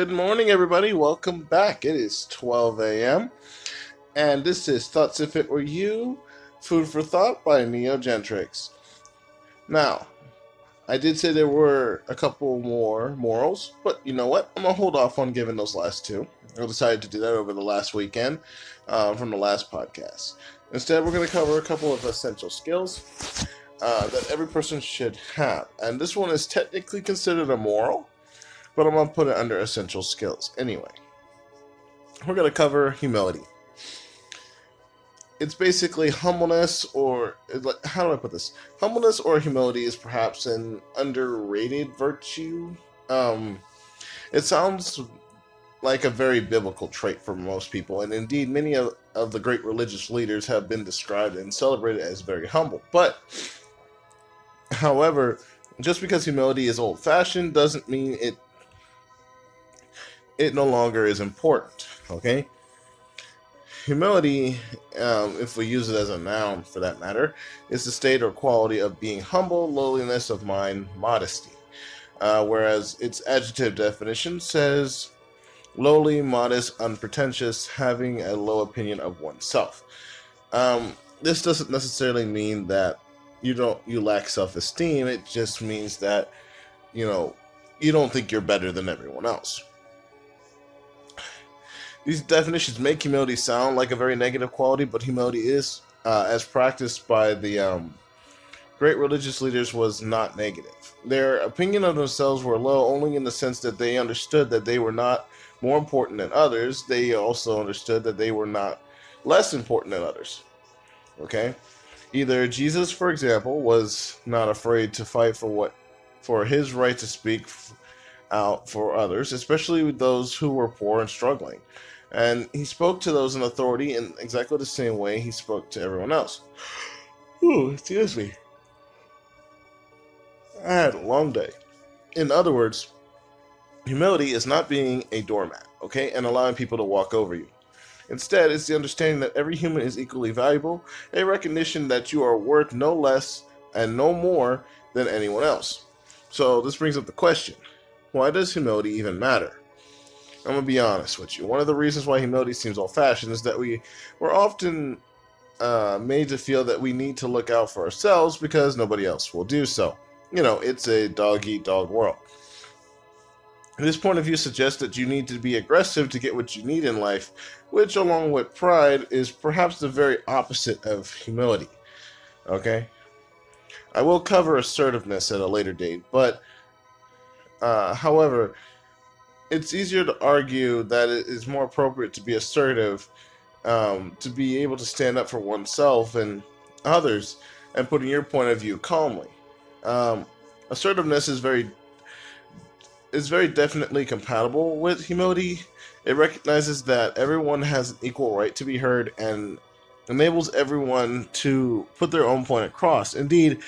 Good morning, everybody. Welcome back. It is 12 a.m. and this is Thoughts If It Were You, Food for Thought by Neogentrix. Now, I did say there were a couple more morals, but you know what? I'm going to hold off on giving those last two. I decided to do that over the last weekend from the last podcast. Instead, we're going to cover a couple of essential skills that every person should have. And this one is technically considered a moral, but I'm going to put it under essential skills anyway. We're going to cover humility. It's basically humbleness, or how do I put this? Humbleness or humility is perhaps an underrated virtue. It sounds like a very biblical trait for most people, and indeed many of the great religious leaders have been described and celebrated as very humble. But, however, just because humility is old-fashioned doesn't mean it no longer is important, okay? Humility, if we use it as a noun for that matter, is the state or quality of being humble, lowliness of mind, modesty. Whereas its adjective definition says lowly, modest, unpretentious, having a low opinion of oneself. This doesn't necessarily mean that you lack self-esteem. It just means that, you don't think you're better than everyone else. These definitions make humility sound like a very negative quality, but humility is, as practiced by the great religious leaders, was not negative. Their opinion of themselves were low only in the sense that they understood that they were not more important than others. They also understood that they were not less important than others. Okay? Either Jesus, for example, was not afraid to fight for his right to speak out for others, especially with those who were poor and struggling. And he spoke to those in authority in exactly the same way he spoke to everyone else. Ooh, excuse me. I had a long day. In other words, humility is not being a doormat, okay, and allowing people to walk over you. Instead, it's the understanding that every human is equally valuable, a recognition that you are worth no less and no more than anyone else. So this brings up the question, why does humility even matter? I'm going to be honest with you. One of the reasons why humility seems old-fashioned is that we're often made to feel that we need to look out for ourselves because nobody else will do so. It's a dog-eat-dog world. This point of view suggests that you need to be aggressive to get what you need in life, which, along with pride, is perhaps the very opposite of humility. Okay? I will cover assertiveness at a later date, but however, it's easier to argue that it is more appropriate to be assertive, to be able to stand up for oneself and others, and putting your point of view calmly. Assertiveness is very definitely compatible with humility. It recognizes that everyone has an equal right to be heard and enables everyone to put their own point across. Indeed,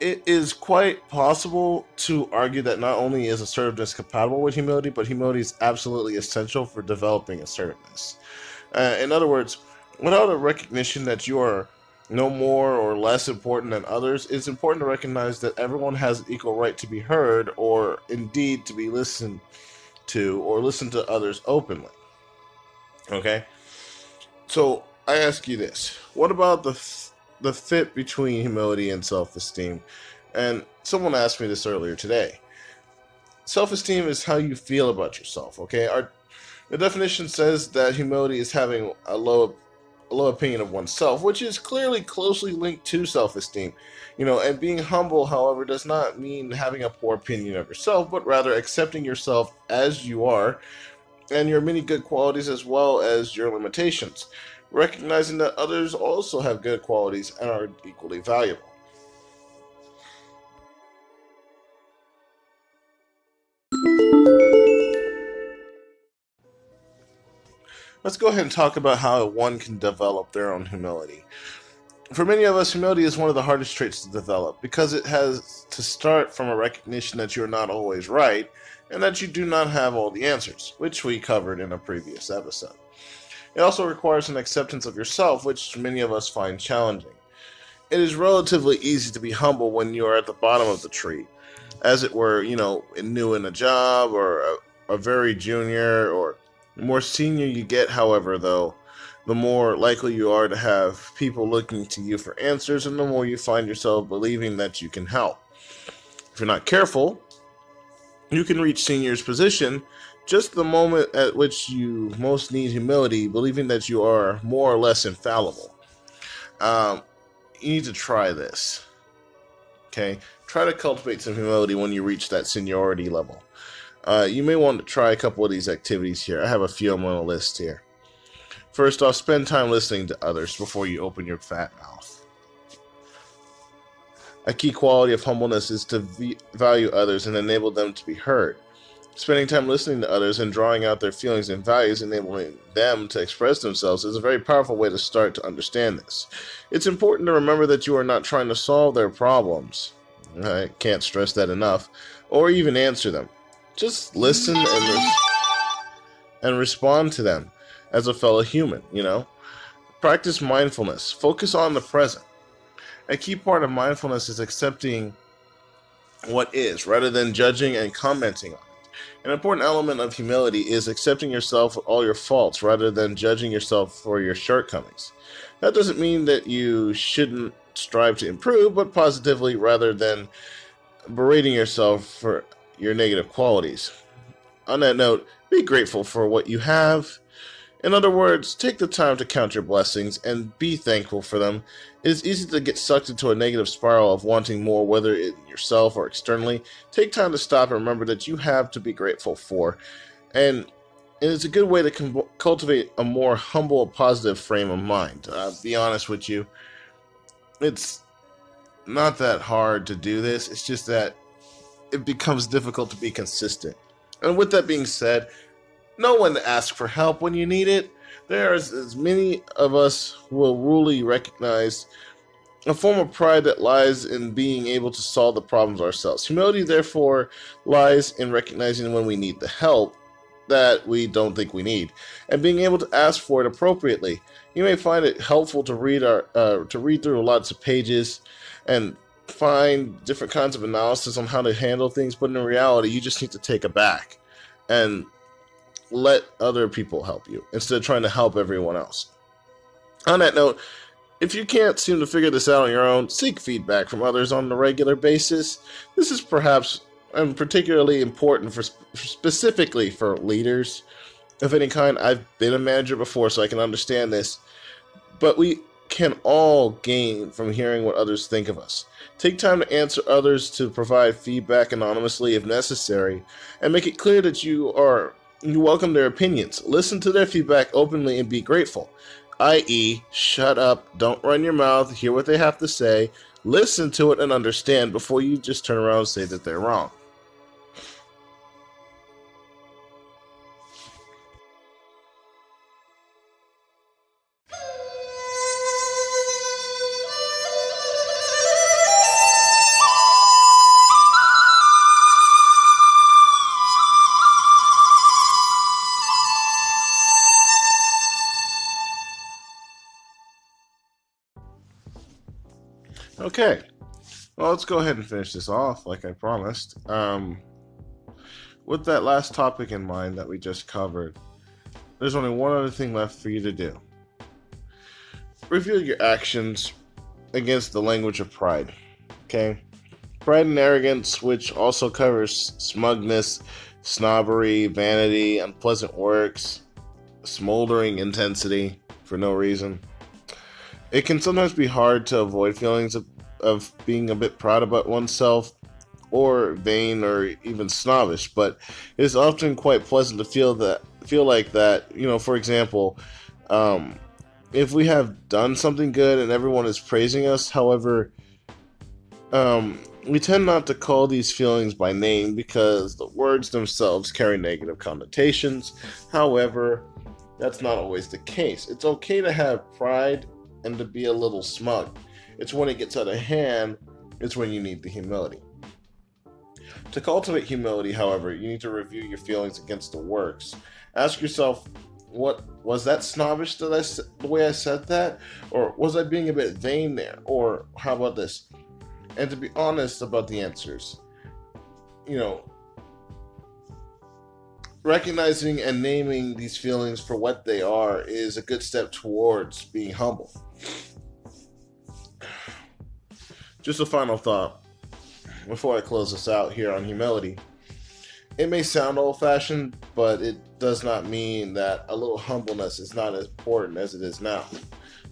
it is quite possible to argue that not only is assertiveness compatible with humility, but humility is absolutely essential for developing assertiveness. In other words, without a recognition that you are no more or less important than others, it's important to recognize that everyone has an equal right to be heard, or indeed to be listened to, or listen to others openly. Okay? So I ask you this. What about the fit between humility and self-esteem? And someone asked me this earlier today. Self-esteem is how you feel about yourself, okay? The definition says that humility is having a low opinion of oneself, which is clearly closely linked to self-esteem. And being humble, however, does not mean having a poor opinion of yourself, but rather accepting yourself as you are and your many good qualities as well as your limitations, recognizing that others also have good qualities and are equally valuable. Let's go ahead and talk about how one can develop their own humility. For many of us, humility is one of the hardest traits to develop because it has to start from a recognition that you're not always right and that you do not have all the answers, which we covered in a previous episode. It also requires an acceptance of yourself, which many of us find challenging. It is relatively easy to be humble when you are at the bottom of the tree, as it were, new in a job or a very junior or more senior you get, however, though, the more likely you are to have people looking to you for answers, and the more you find yourself believing that you can help. If you're not careful, you can reach senior's position just the moment at which you most need humility, believing that you are more or less infallible. You need to try this. Okay? Try to cultivate some humility when you reach that seniority level. You may want to try a couple of these activities here. I have a few on my list here. First off, spend time listening to others before you open your fat mouth. A key quality of humbleness is to value others and enable them to be heard. Spending time listening to others and drawing out their feelings and values, enabling them to express themselves, is a very powerful way to start to understand this. It's important to remember that you are not trying to solve their problems. I can't stress that enough. Or even answer them. Just listen and respond to them as a fellow human, you know. Practice mindfulness. Focus on the present. A key part of mindfulness is accepting what is, rather than judging and commenting on it. An important element of humility is accepting yourself with all your faults, rather than judging yourself for your shortcomings. That doesn't mean that you shouldn't strive to improve, but positively rather than berating yourself for your negative qualities. On that note, be grateful for what you have. In other words, take the time to count your blessings and be thankful for them. It is easy to get sucked into a negative spiral of wanting more, whether in yourself or externally. Take time to stop and remember that you have to be grateful for. And it's a good way to cultivate a more humble, positive frame of mind. I'll be honest with you. It's not that hard to do this. It's just that it becomes difficult to be consistent. And with that being said, know when to ask for help when you need it. There is, as many of us will really recognize, a form of pride that lies in being able to solve the problems ourselves. Humility, therefore, lies in recognizing when we need the help that we don't think we need, and being able to ask for it appropriately. You may find it helpful to read through lots of pages and find different kinds of analysis on how to handle things, but in reality, you just need to take it back and let other people help you instead of trying to help everyone else. On that note, if you can't seem to figure this out on your own, seek feedback from others on a regular basis. This is perhaps and particularly important for specifically for leaders of any kind. I've been a manager before, so I can understand this, but we can all gain from hearing what others think of us. Take time to answer others, to provide feedback anonymously if necessary, and make it clear that you welcome their opinions. Listen to their feedback openly and be grateful, i.e., shut up, don't run your mouth, hear what they have to say, listen to it and understand before you just turn around and say that they're wrong. Okay, well, let's go ahead and finish this off like I promised. With that last topic in mind that we just covered, there's only one other thing left for you to do. Review your actions against the language of pride. Okay? Pride and arrogance, which also covers smugness, snobbery, vanity, unpleasant works, smoldering intensity for no reason. It can sometimes be hard to avoid feelings of being a bit proud about oneself, or vain, or even snobbish, but it is often quite pleasant to feel like that. You know, for example, if we have done something good and everyone is praising us, however, we tend not to call these feelings by name because the words themselves carry negative connotations. However, that's not always the case. It's okay to have pride and to be a little smug. It's when it gets out of hand, it's when you need the humility. To cultivate humility, however, you need to review your feelings against the works. Ask yourself, what was that snobbish that the way I said that? Or was I being a bit vain there? Or how about this? And to be honest about the answers. You know, recognizing and naming these feelings for what they are is a good step towards being humble. Just a final thought before I close this out here on humility. It may sound old-fashioned, but it does not mean that a little humbleness is not as important as it is now.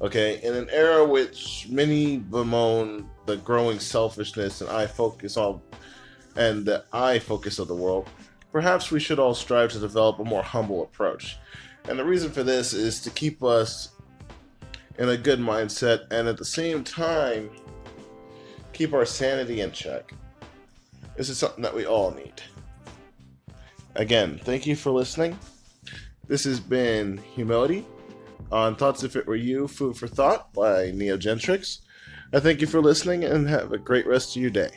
Okay, in an era which many bemoan the growing selfishness and the I focus of the world, perhaps we should all strive to develop a more humble approach. And the reason for this is to keep us in a good mindset and at the same time keep our sanity in check. This is something that we all need. Again, thank you for listening. This has been Humility on Thoughts If It Were You, Food for Thought by Neogentrix. I thank you for listening and have a great rest of your day.